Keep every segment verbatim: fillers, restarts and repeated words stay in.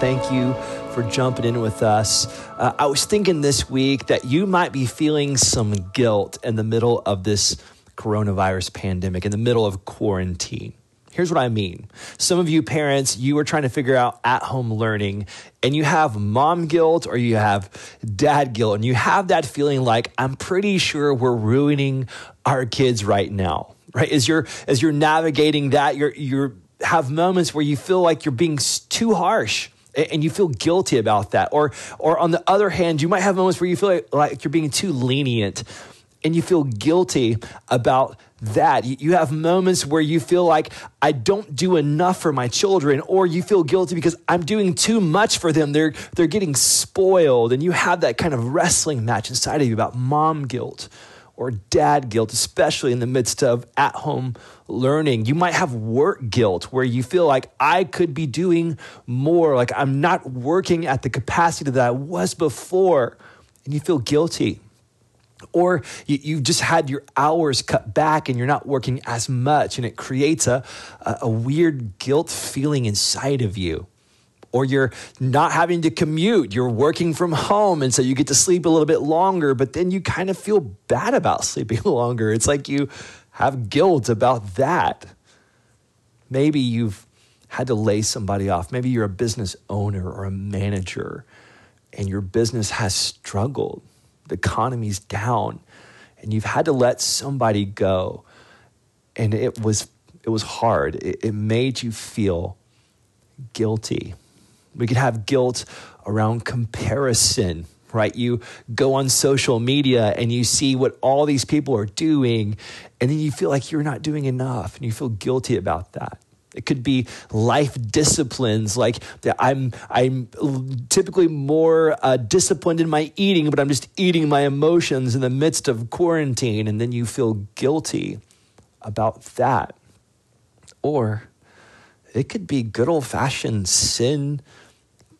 Thank you for jumping in with us. Uh, I was thinking this week that you might be feeling some guilt in the middle of this coronavirus pandemic, in the middle of quarantine. Here's what I mean. Some of you parents, you are trying to figure out at-home learning, and you have mom guilt or you have dad guilt, and you have that feeling like, I'm pretty sure we're ruining our kids right now, right? As you're, as you're navigating that, you're, you're have moments where you feel like you're being too harsh, and you feel guilty about that. Or or on the other hand, you might have moments where you feel like, like you're being too lenient, and you feel guilty about that. You have moments where you feel like, I don't do enough for my children, or you feel guilty because I'm doing too much for them. They're, they're getting spoiled, and you have that kind of wrestling match inside of you about mom guilt or dad guilt, especially in the midst of at-home learning. You might have work guilt where you feel like I could be doing more, like I'm not working at the capacity that I was before, and you feel guilty. Or you, you've just had your hours cut back and you're not working as much, and it creates a, a, a weird guilt feeling inside of you. Or you're not having to commute, you're working from home, and so you get to sleep a little bit longer, but then you kind of feel bad about sleeping longer. It's like you have guilt about that. Maybe you've had to lay somebody off. Maybe you're a business owner or a manager, and your business has struggled. The economy's down, and you've had to let somebody go, and it was it was hard. It, it made you feel guilty. We could have guilt around comparison, right? You go on social media and you see what all these people are doing, and then you feel like you're not doing enough, and you feel guilty about that. It could be life disciplines, like I'm I'm typically more uh, disciplined in my eating, but I'm just eating my emotions in the midst of quarantine, and then you feel guilty about that. Or it could be good old-fashioned sin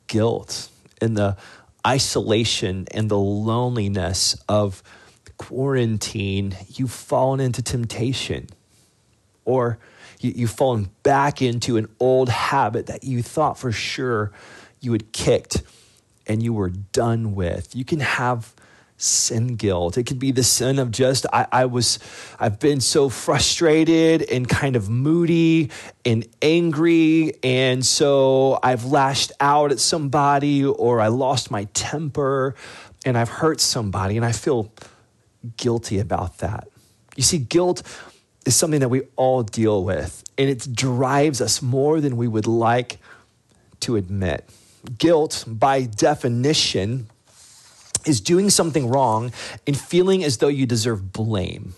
guilt in the isolation and the loneliness of quarantine. You've fallen into temptation, or you've fallen back into an old habit that you thought for sure you had kicked and you were done with. You can have sin guilt. It could be the sin of just, I, I was, I've been so frustrated and kind of moody and angry, and so I've lashed out at somebody, or I lost my temper and I've hurt somebody, and I feel guilty about that. You see, guilt is something that we all deal with, and it drives us more than we would like to admit. Guilt, by definition, is doing something wrong and feeling as though you deserve blame.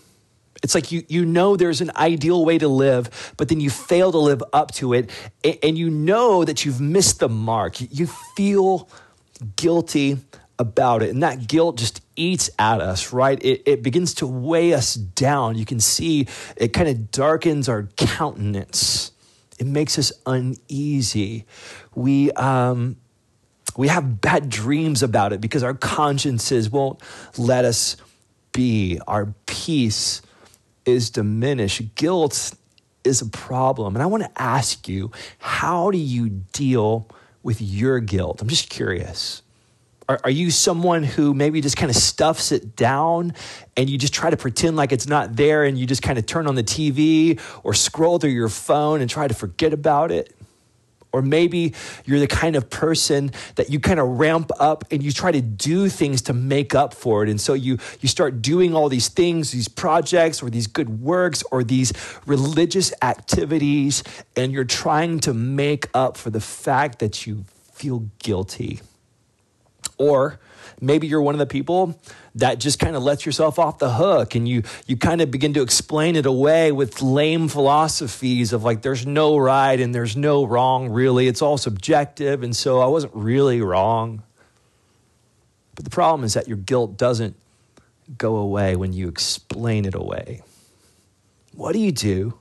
It's like you you know there's an ideal way to live, but then you fail to live up to it, and, and you know that you've missed the mark. You feel guilty about it, and that guilt just eats at us, right? It, it begins to weigh us down. You can see it kind of darkens our countenance. It makes us uneasy. We, um, We have bad dreams about it because our consciences won't let us be. Our peace is diminished. Guilt is a problem. And I want to ask you, how do you deal with your guilt? I'm just curious. Are, are you someone who maybe just kind of stuffs it down, and you just try to pretend like it's not there, and you just kind of turn on the T V or scroll through your phone and try to forget about it? Or maybe you're the kind of person that you kind of ramp up and you try to do things to make up for it. And so you you start doing all these things, these projects or these good works or these religious activities, and you're trying to make up for the fact that you feel guilty. Or maybe you're one of the people that just kind of lets yourself off the hook, and you you kind of begin to explain it away with lame philosophies of like, there's no right and there's no wrong, really. It's all subjective, and so I wasn't really wrong. But the problem is that your guilt doesn't go away when you explain it away. What do you do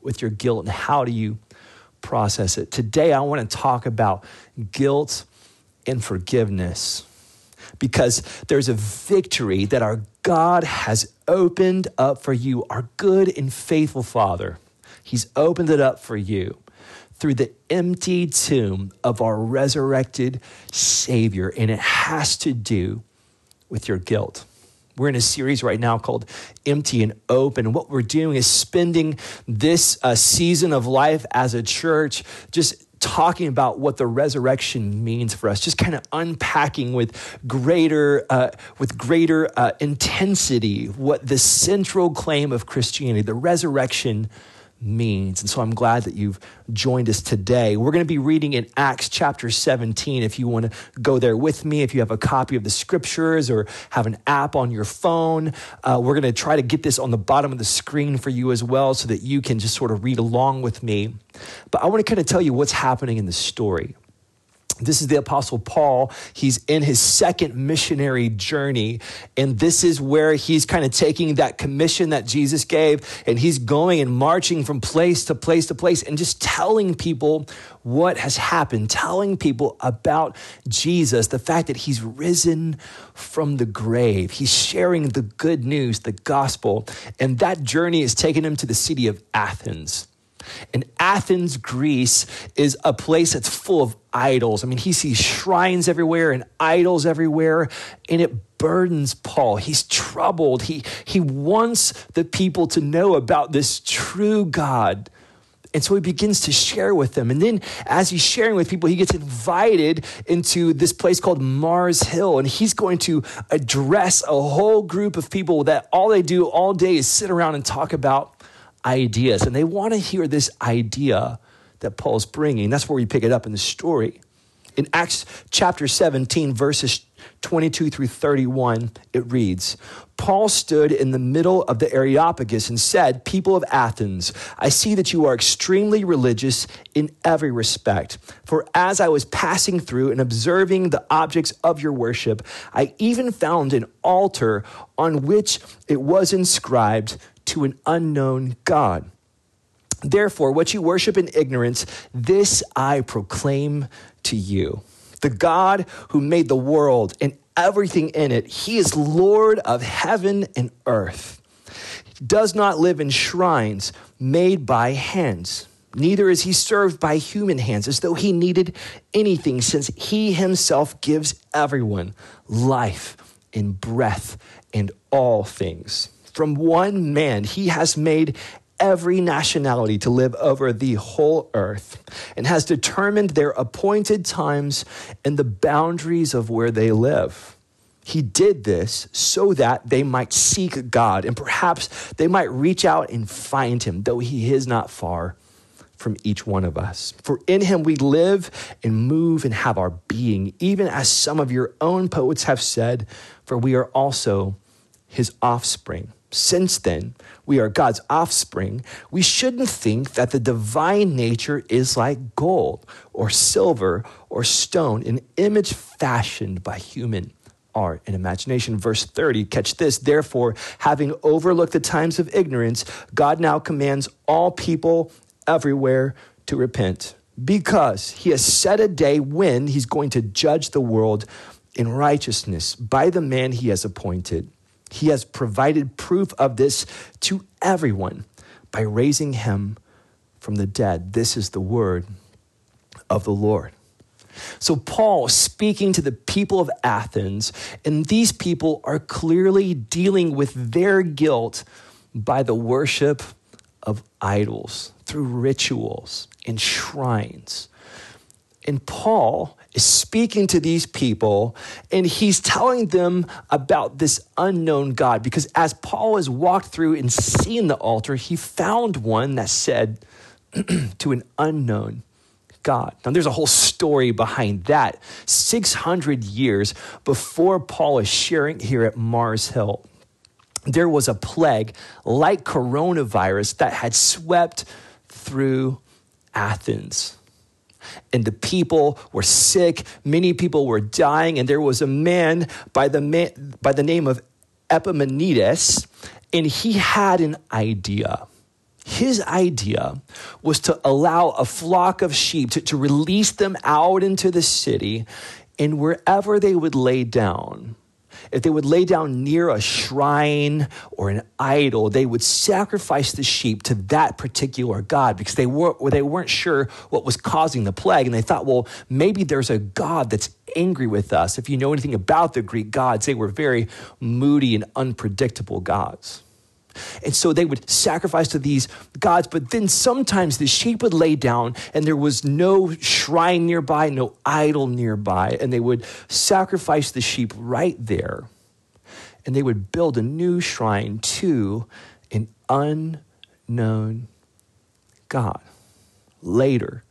with your guilt, and how do you process it? Today, I want to talk about guilt and forgiveness, because there's a victory that our God has opened up for you. Our good and faithful Father, he's opened it up for you through the empty tomb of our resurrected Savior, and it has to do with your guilt. We're in a series right now called Empty and Open. What we're doing is spending this uh, season of life as a church just talking about what the resurrection means for us, just kind of unpacking with greater uh, with greater uh, intensity what the central claim of Christianity, the resurrection, means. And so I'm glad that you've joined us today. We're going to be reading in Acts chapter seventeen. If you want to go there with me, if you have a copy of the scriptures or have an app on your phone, uh, we're going to try to get this on the bottom of the screen for you as well so that you can just sort of read along with me. But I want to kind of tell you what's happening in the story. This is the Apostle Paul. He's in his second missionary journey, and this is where he's kind of taking that commission that Jesus gave, and he's going and marching from place to place to place and just telling people what has happened, telling people about Jesus, the fact that he's risen from the grave. He's sharing the good news, the gospel, and that journey has taken him to the city of Athens. And Athens, Greece, is a place that's full of idols. I mean, he sees shrines everywhere and idols everywhere, and it burdens Paul. He's troubled. He, he wants the people to know about this true God. And so he begins to share with them. And then as he's sharing with people, he gets invited into this place called Mars Hill. And he's going to address a whole group of people that all they do all day is sit around and talk about ideas. And they want to hear this idea that Paul's bringing. That's where we pick it up in the story. In Acts chapter seventeen, verses twenty-two through thirty-one, it reads, Paul stood in the middle of the Areopagus and said, people of Athens, I see that you are extremely religious in every respect. For as I was passing through and observing the objects of your worship, I even found an altar on which it was inscribed, to an unknown God. Therefore, what you worship in ignorance, this I proclaim to you. The God who made the world and everything in it, he is Lord of heaven and earth. He does not live in shrines made by hands. Neither is he served by human hands as though he needed anything, since he himself gives everyone life and breath and all things. From one man, he has made every nationality to live over the whole earth and has determined their appointed times and the boundaries of where they live. He did this so that they might seek God and perhaps they might reach out and find him, though he is not far from each one of us. For in him we live and move and have our being, even as some of your own poets have said, for we are also his offspring. Since then, we are God's offspring, we shouldn't think that the divine nature is like gold or silver or stone, an image fashioned by human art and imagination. Verse thirty, catch this. Therefore, having overlooked the times of ignorance, God now commands all people everywhere to repent, because he has set a day when he's going to judge the world in righteousness by the man he has appointed. He has provided proof of this to everyone by raising him from the dead. This is the word of the Lord. So Paul speaking to the people of Athens, and these people are clearly dealing with their guilt by the worship of idols through rituals and shrines. And Paul is speaking to these people, and he's telling them about this unknown God, because as Paul has walked through and seen the altar, he found one that said to an unknown God. Now, there's a whole story behind that. six hundred years before Paul is sharing here at Mars Hill, there was a plague like coronavirus that had swept through Athens. And the people were sick. Many people were dying. And there was a man by the, man, by the name of Epimenides, and he had an idea. His idea was to allow a flock of sheep to, to release them out into the city, and wherever they would lay down, if they would lay down near a shrine or an idol, they would sacrifice the sheep to that particular god, because they, were, they weren't sure what was causing the plague. And they thought, well, maybe there's a god that's angry with us. If you know anything about the Greek gods, they were very moody and unpredictable gods. And so they would sacrifice to these gods, but then sometimes the sheep would lay down and there was no shrine nearby, no idol nearby, and they would sacrifice the sheep right there. And they would build a new shrine to an unknown god. Later,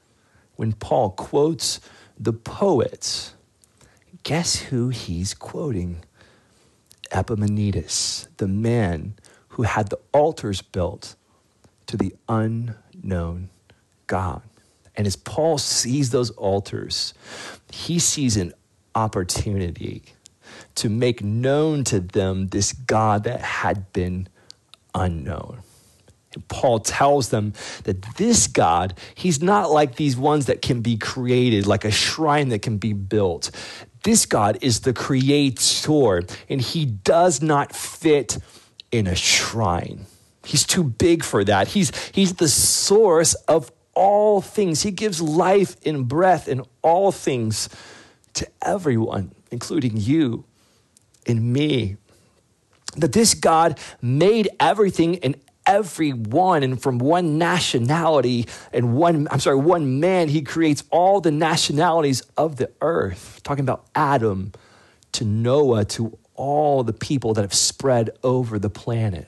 when Paul quotes the poets, guess who he's quoting? Epimenides, the man who had the altars built to the unknown God. And as Paul sees those altars, he sees an opportunity to make known to them this God that had been unknown. And Paul tells them that this God, he's not like these ones that can be created, like a shrine that can be built. This God is the creator, and he does not fit in a shrine. He's too big for that. He's, he's the source of all things. He gives life and breath and all things to everyone, including you and me. That this God made everything and everyone, and from one nationality and one, I'm sorry, one man, he creates all the nationalities of the earth. Talking about Adam to Noah to all the people that have spread over the planet.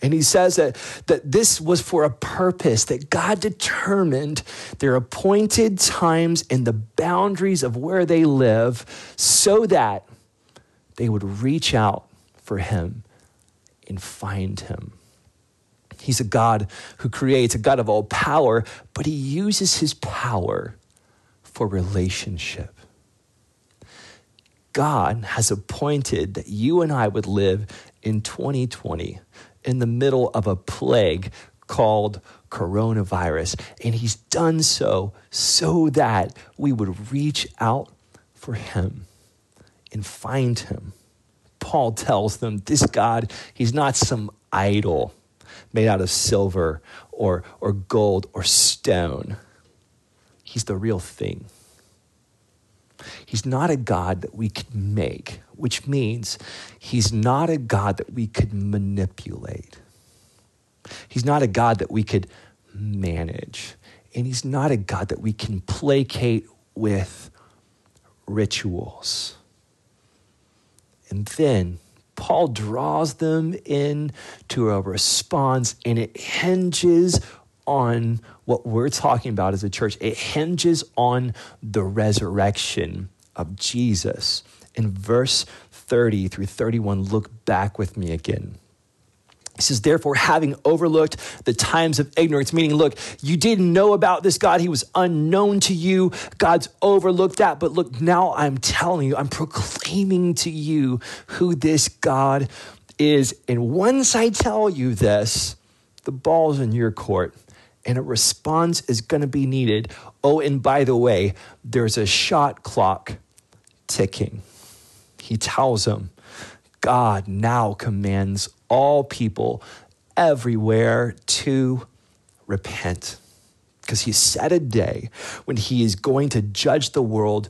And he says that, that this was for a purpose, that God determined their appointed times and the boundaries of where they live so that they would reach out for him and find him. He's a God who creates, a God of all power, but he uses his power for relationship. God has appointed that you and I would live in twenty twenty in the middle of a plague called coronavirus. And he's done so, so that we would reach out for him and find him. Paul tells them this God, he's not some idol made out of silver or, or gold or stone. He's the real thing. He's not a God that we could make, which means he's not a God that we could manipulate. He's not a God that we could manage. And he's not a God that we can placate with rituals. And then Paul draws them in to a response, and it hinges on what we're talking about as a church. It hinges on the resurrection of Jesus. In verse thirty through thirty-one, look back with me again. It says, therefore, having overlooked the times of ignorance, meaning, look, you didn't know about this God. He was unknown to you. God's overlooked that. But look, now I'm telling you, I'm proclaiming to you who this God is. And once I tell you this, the ball's in your court. And a response is going to be needed. Oh, and by the way, there's a shot clock ticking. He tells them, God now commands all people everywhere to repent, because he set a day when he is going to judge the world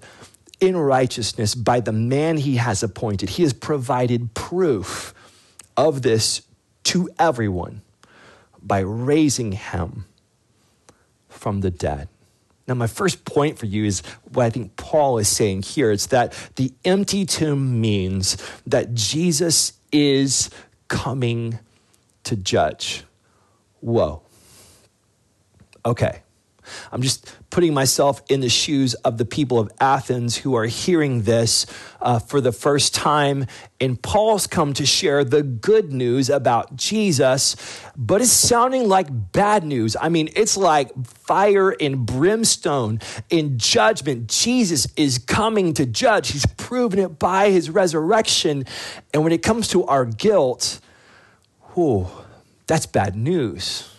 in righteousness by the man he has appointed. He has provided proof of this to everyone by raising him from the dead. Now, my first point for you is what I think Paul is saying here. It's that the empty tomb means that Jesus is coming to judge. Whoa. Okay. I'm just putting myself in the shoes of the people of Athens who are hearing this uh, for the first time. And Paul's come to share the good news about Jesus, but it's sounding like bad news. I mean, it's like fire and brimstone in judgment. Jesus is coming to judge. He's proven it by his resurrection. And when it comes to our guilt, whew, that's bad news.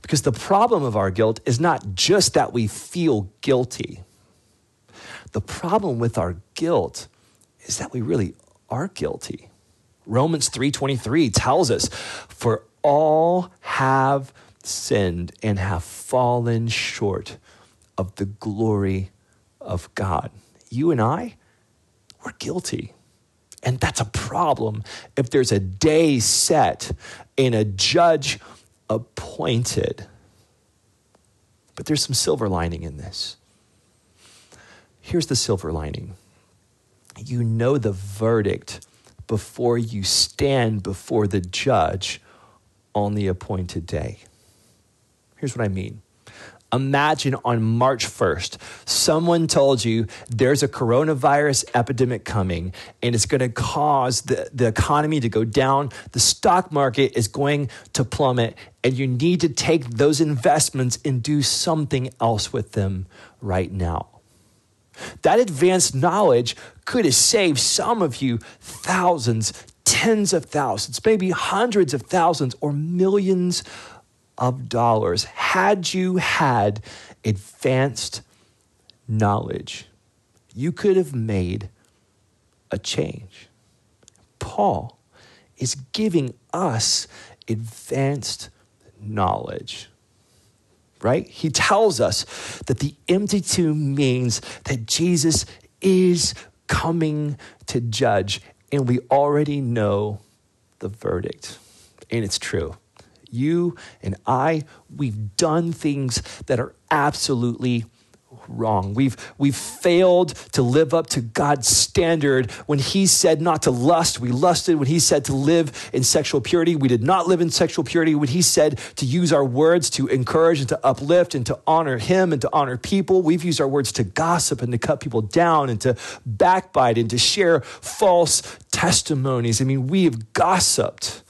Because the problem of our guilt is not just that we feel guilty. The problem with our guilt is that we really are guilty. Romans three twenty-three tells us, "For all have sinned and have fallen short of the glory of God." You and I, we're guilty. And that's a problem if there's a day set and a judge appointed. But there's some silver lining in this. Here's the silver lining. You know the verdict before you stand before the judge on the appointed day. Here's what I mean. Imagine on March first, someone told you there's a coronavirus epidemic coming and it's going to cause the, the economy to go down. The stock market is going to plummet and you need to take those investments and do something else with them right now. That advanced knowledge could have saved some of you thousands, tens of thousands, maybe hundreds of thousands or millions of dollars had you had advanced knowledge. You could have made a change. Paul is giving us advanced knowledge, right? He tells us that the empty tomb means that Jesus is coming to judge, and we already know the verdict, and it's true. You and I, we've done things that are absolutely wrong. We've we've failed to live up to God's standard. When he said not to lust, we lusted. When he said to live in sexual purity, we did not live in sexual purity. When he said to use our words to encourage and to uplift and to honor him and to honor people, we've used our words to gossip and to cut people down and to backbite and to share false testimonies. I mean, we have gossiped.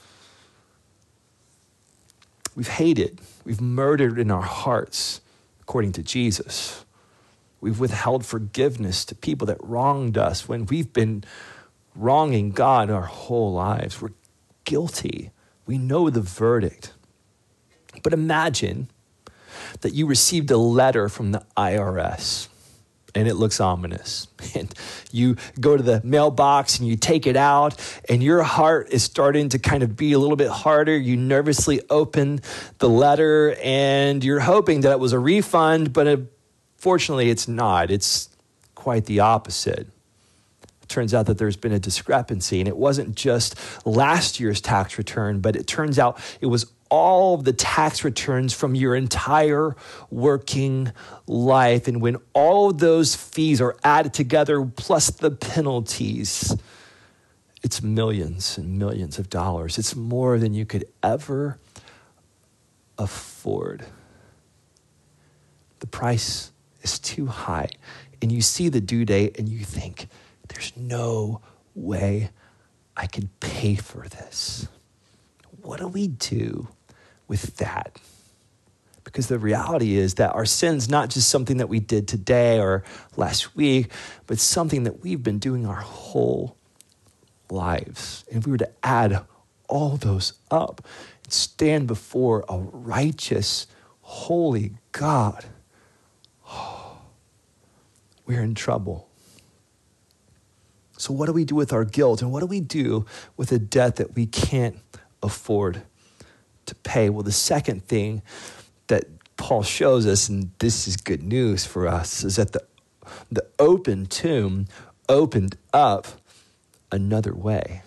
We've hated, we've murdered in our hearts, according to Jesus. We've withheld forgiveness to people that wronged us when we've been wronging God our whole lives. We're guilty. We know the verdict. But imagine that you received a letter from the I R S. And it looks ominous. And you go to the mailbox and you take it out and your heart is starting to kind of beat a little bit harder. You nervously open the letter and you're hoping that it was a refund, but unfortunately it's not. It's quite the opposite. It turns out that there's been a discrepancy and it wasn't just last year's tax return, but it turns out it was all of the tax returns from your entire working life. And when all of those fees are added together, plus the penalties, it's millions and millions of dollars. It's more than you could ever afford. The price is too high. And you see the due date and you think, there's no way I can pay for this. What do we do with that? Because the reality is that our sin's not just something that we did today or last week, but something that we've been doing our whole lives. And if we were to add all those up and stand before a righteous, holy God, oh, we're in trouble. So what do we do with our guilt? And what do we do with a debt that we can't afford to pay? Well, the second thing that Paul shows us, and this is good news for us, is that the, the open tomb opened up another way.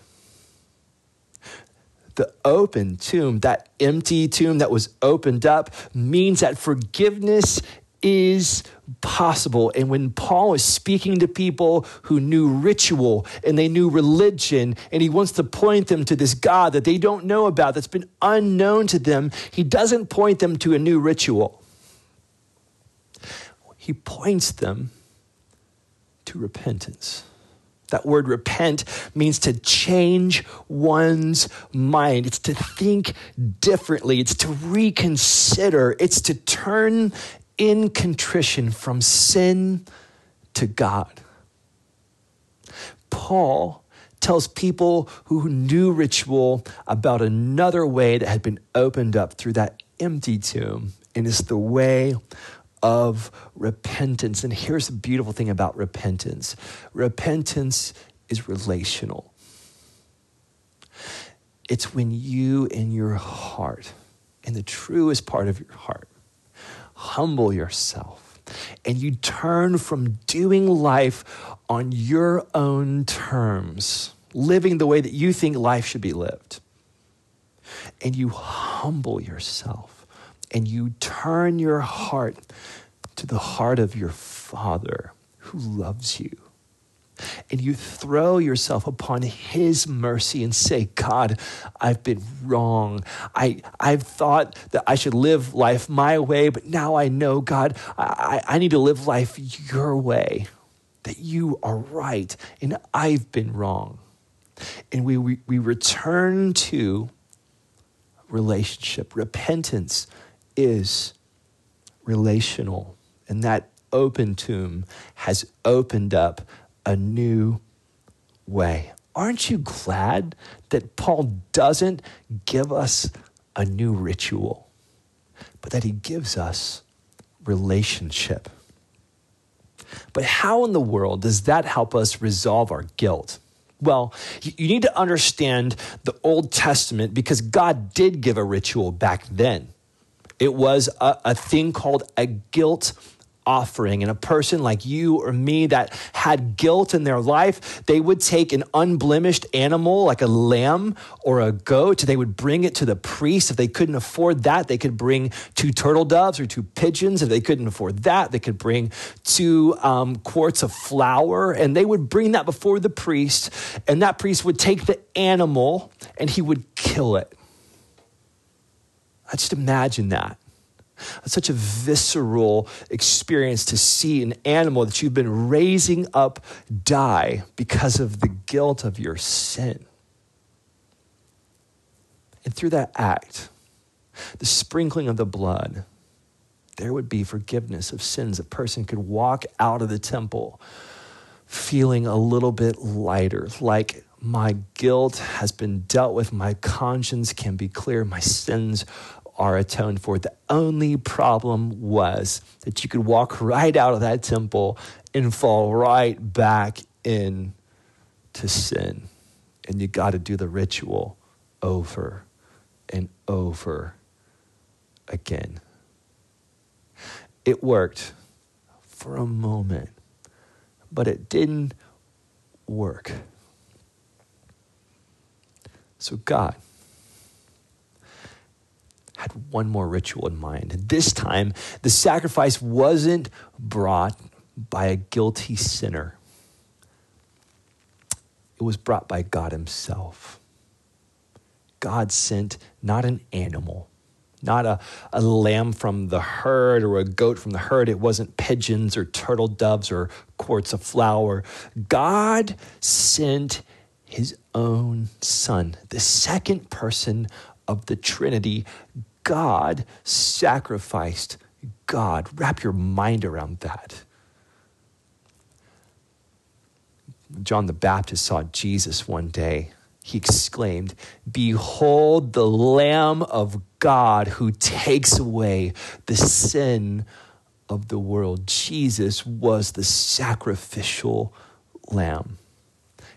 The open tomb, that empty tomb that was opened up, means that forgiveness is possible. And when Paul is speaking to people who knew ritual and they knew religion, and he wants to point them to this God that they don't know about, that's been unknown to them, he doesn't point them to a new ritual. he points them to repentance. That word repent means to change one's mind. It's to think differently. It's to reconsider. It's to turn in contrition from sin to God. Paul tells people who knew ritual about another way that had been opened up through that empty tomb, and it's the way of repentance. And here's the beautiful thing about repentance. Repentance is relational. It's when you in your heart, in the truest part of your heart, humble yourself and you turn from doing life on your own terms, living the way that you think life should be lived. And you humble yourself. And you turn your heart to the heart of your Father who loves you. And you throw yourself upon his mercy and say, God, I've been wrong. I, I've thought that I should live life my way, but now I know, God, I, I need to live life your way, that you are right and I've been wrong. And we, we, we return to relationship. Repentance is relational. And that open tomb has opened up a new way. Aren't you glad that Paul doesn't give us a new ritual, but that he gives us relationship? But how in the world does that help us resolve our guilt? Well, you need to understand the Old Testament because God did give a ritual back then. It was a, a thing called a guilt offering. And a person like you or me that had guilt in their life, they would take an unblemished animal like a lamb or a goat. They would bring it to the priest. If they couldn't afford that, they could bring two turtle doves or two pigeons. If they couldn't afford that, they could bring two um, quarts of flour. And they would bring that before the priest. And that priest would take the animal and he would kill it. I just imagine that. It's such a visceral experience to see an animal that you've been raising up die because of the guilt of your sin. And through that act, the sprinkling of the blood, there would be forgiveness of sins. A person could walk out of the temple feeling a little bit lighter, like my guilt has been dealt with, my conscience can be clear, my sins are atoned for. The only problem was that you could walk right out of that temple and fall right back in to sin. And you got to do the ritual over and over again. It worked for a moment, but it didn't work. So God had one more ritual in mind. This time, the sacrifice wasn't brought by a guilty sinner. It was brought by God himself. God sent not an animal, not a, a lamb from the herd or a goat from the herd. It wasn't pigeons or turtle doves or quarts of flour. God sent his own son, the second person of the Trinity. God sacrificed God. Wrap your mind around that. John the Baptist saw Jesus one day. He exclaimed, "Behold the Lamb of God who takes away the sin of the world." Jesus was the sacrificial lamb.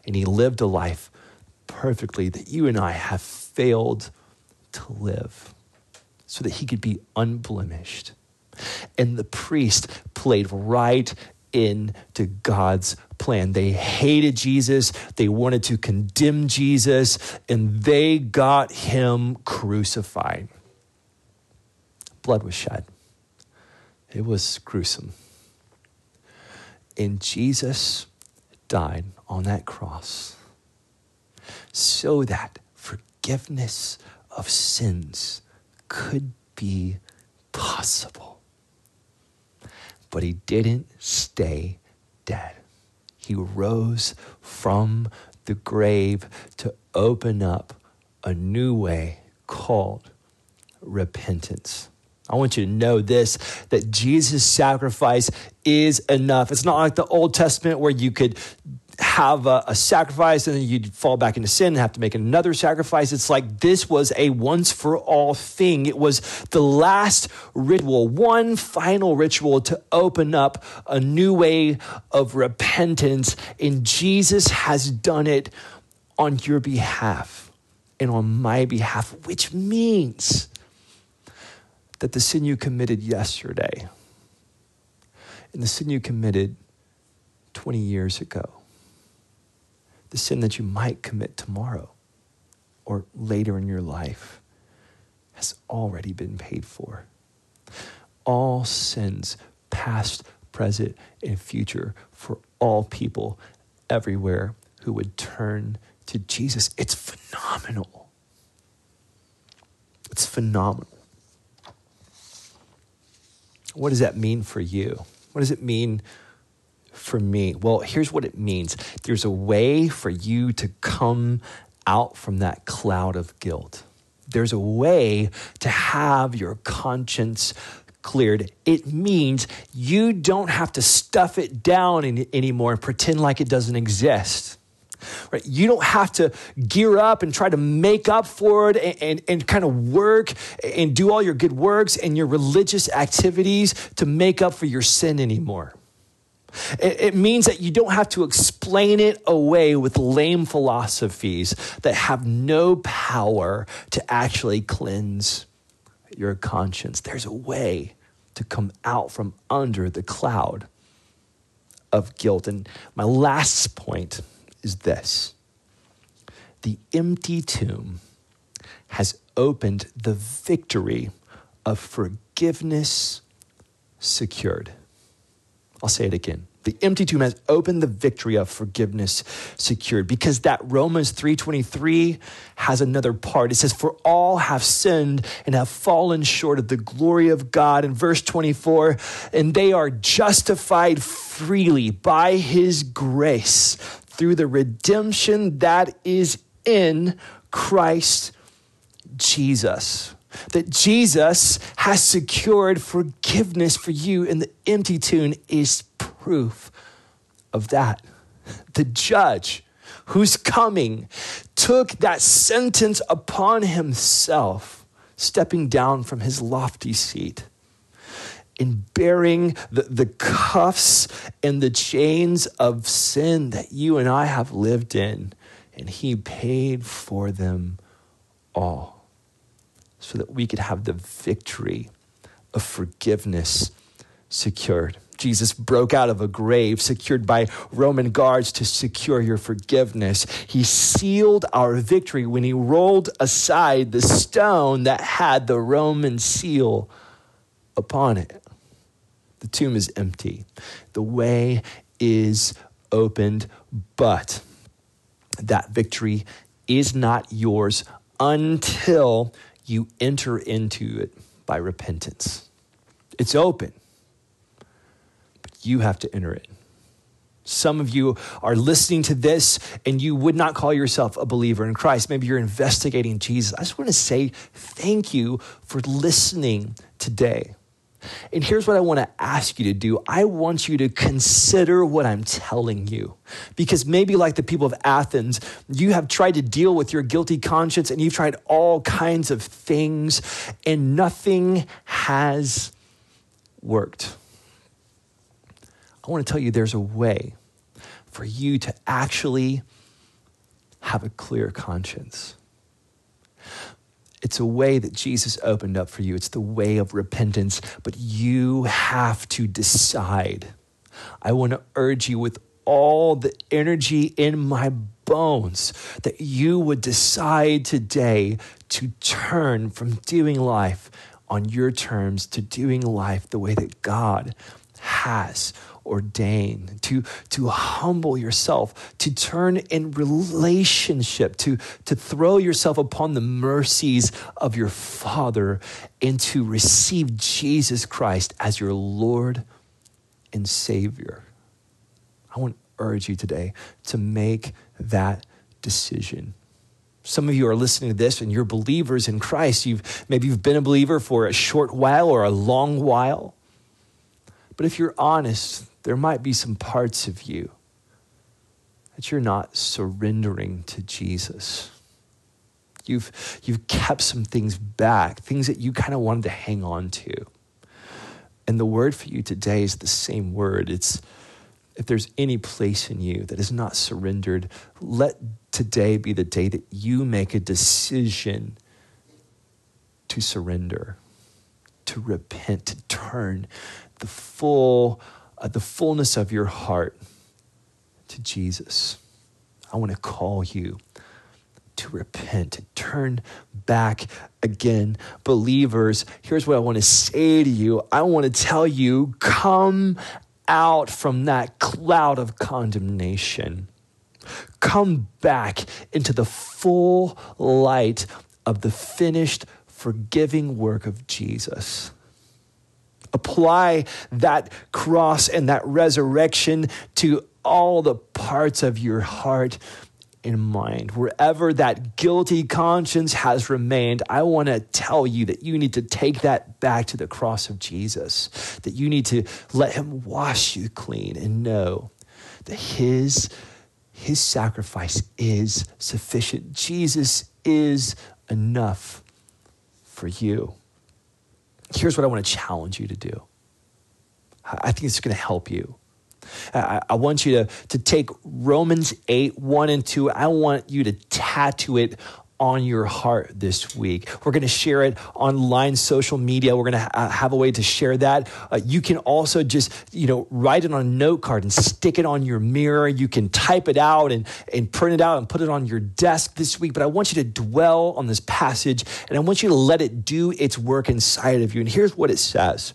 And he lived a life perfectly that you and I have failed to live so that he could be unblemished. And the priest played right into God's plan. They hated Jesus. They wanted to condemn Jesus, and they got him crucified. Blood was shed. It was gruesome. And Jesus died on that cross so that forgiveness of sins could be possible. But he didn't stay dead. He rose from the grave to open up a new way called repentance. I want you to know this, that Jesus' sacrifice is enough. It's not like the Old Testament where you could have a, a sacrifice and then you'd fall back into sin and have to make another sacrifice. It's like this was a once for all thing. It was the last ritual, one final ritual to open up a new way of repentance. And Jesus has done it on your behalf and on my behalf, which means that the sin you committed yesterday and the sin you committed twenty years ago, the sin that you might commit tomorrow or later in your life has already been paid for. All sins, past, present, and future, for all people everywhere who would turn to Jesus. It's phenomenal. It's phenomenal. What does that mean for you? What does it mean for me? Well, here's what it means. There's a way for you to come out from that cloud of guilt. There's a way to have your conscience cleared. It means you don't have to stuff it down in, anymore and pretend like it doesn't exist. Right? You don't have to gear up and try to make up for it and, and, and kind of work and do all your good works and your religious activities to make up for your sin anymore. It, it means that you don't have to explain it away with lame philosophies that have no power to actually cleanse your conscience. There's a way to come out from under the cloud of guilt. And my last point is this: the empty tomb has opened the victory of forgiveness secured. I'll say it again. The empty tomb has opened the victory of forgiveness secured, because that Romans three twenty-three has another part. It says, for all have sinned and have fallen short of the glory of God. In verse twenty-four, and they are justified freely by his grace through the redemption that is in Christ Jesus. That Jesus has secured forgiveness for you, and the empty tomb is proof of that. The judge who's coming took that sentence upon himself, stepping down from his lofty seat and bearing the, the cuffs and the chains of sin that you and I have lived in. And he paid for them all, so that we could have the victory of forgiveness secured. Jesus broke out of a grave secured by Roman guards to secure your forgiveness. He sealed our victory when he rolled aside the stone that had the Roman seal upon it. The tomb is empty. The way is opened, but that victory is not yours until you enter into it by repentance. It's open, but you have to enter it. Some of you are listening to this and you would not call yourself a believer in Christ. Maybe you're investigating Jesus. I just want to say thank you for listening today. And here's what I want to ask you to do. I want you to consider what I'm telling you, because maybe like the people of Athens, you have tried to deal with your guilty conscience and you've tried all kinds of things and nothing has worked. I want to tell you there's a way for you to actually have a clear conscience. It's a way that Jesus opened up for you. It's the way of repentance, but you have to decide. I want to urge you with all the energy in my bones that you would decide today to turn from doing life on your terms to doing life the way that God has ordained, to, to humble yourself, to turn in relationship, to, to throw yourself upon the mercies of your Father, and to receive Jesus Christ as your Lord and Savior. I want to urge you today to make that decision. Some of you are listening to this and you're believers in Christ. You've, maybe you've been a believer for a short while or a long while. But if you're honest, there might be some parts of you that you're not surrendering to Jesus. You've, you've kept some things back, things that you kind of wanted to hang on to. And the word for you today is the same word. It's, if there's any place in you that is not surrendered, let today be the day that you make a decision to surrender, to repent, to turn the full, uh, the fullness of your heart to Jesus. I want to call you to repent, to turn back again. Believers, here's what I want to say to you. I want to tell you, come out from that cloud of condemnation. Come back into the full light of the finished, forgiving work of Jesus. Apply that cross and that resurrection to all the parts of your heart in mind. Wherever that guilty conscience has remained, I want to tell you that you need to take that back to the cross of Jesus, that you need to let him wash you clean and know that his, his sacrifice is sufficient. Jesus is enough for you. Here's what I want to challenge you to do. I think it's going to help you. I, I want you to, to take Romans eight, one and two. I want you to tattoo it on your heart this week. We're going to share it online, social media. We're going to ha- have a way to share that. Uh, you can also just, you know, write it on a note card and stick it on your mirror. You can type it out and, and print it out and put it on your desk this week. But I want you to dwell on this passage and I want you to let it do its work inside of you. And here's what it says.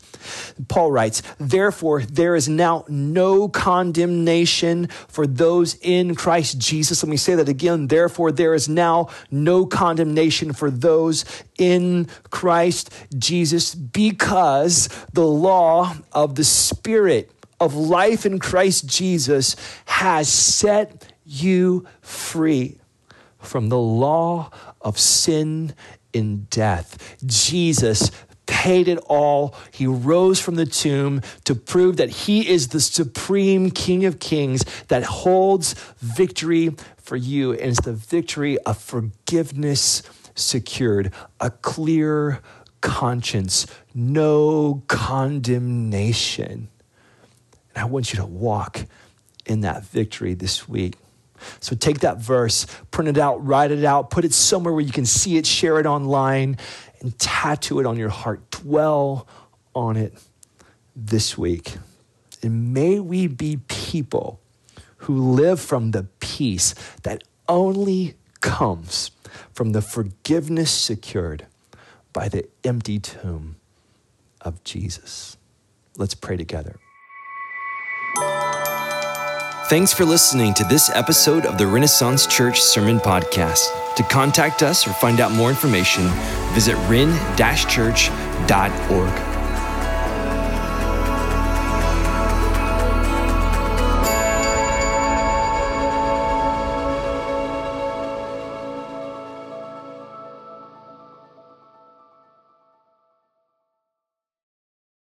Paul writes, therefore, there is now no condemnation for those in Christ Jesus. Let me say that again. Therefore, there is now no No condemnation for those in Christ Jesus, because the law of the Spirit of life in Christ Jesus has set you free from the law of sin and death. Jesus paid it all. He rose from the tomb to prove that he is the supreme King of Kings that holds victory for you. And it's the victory of forgiveness secured, a clear conscience, no condemnation. And I want you to walk in that victory this week. So take that verse, print it out, write it out, put it somewhere where you can see it, share it online, and tattoo it on your heart. Dwell on it this week. And may we be people who live from the peace that only comes from the forgiveness secured by the empty tomb of Jesus. Let's pray together. Thanks for listening to this episode of the Renaissance Church Sermon Podcast. To contact us or find out more information, visit ren dash church dot org.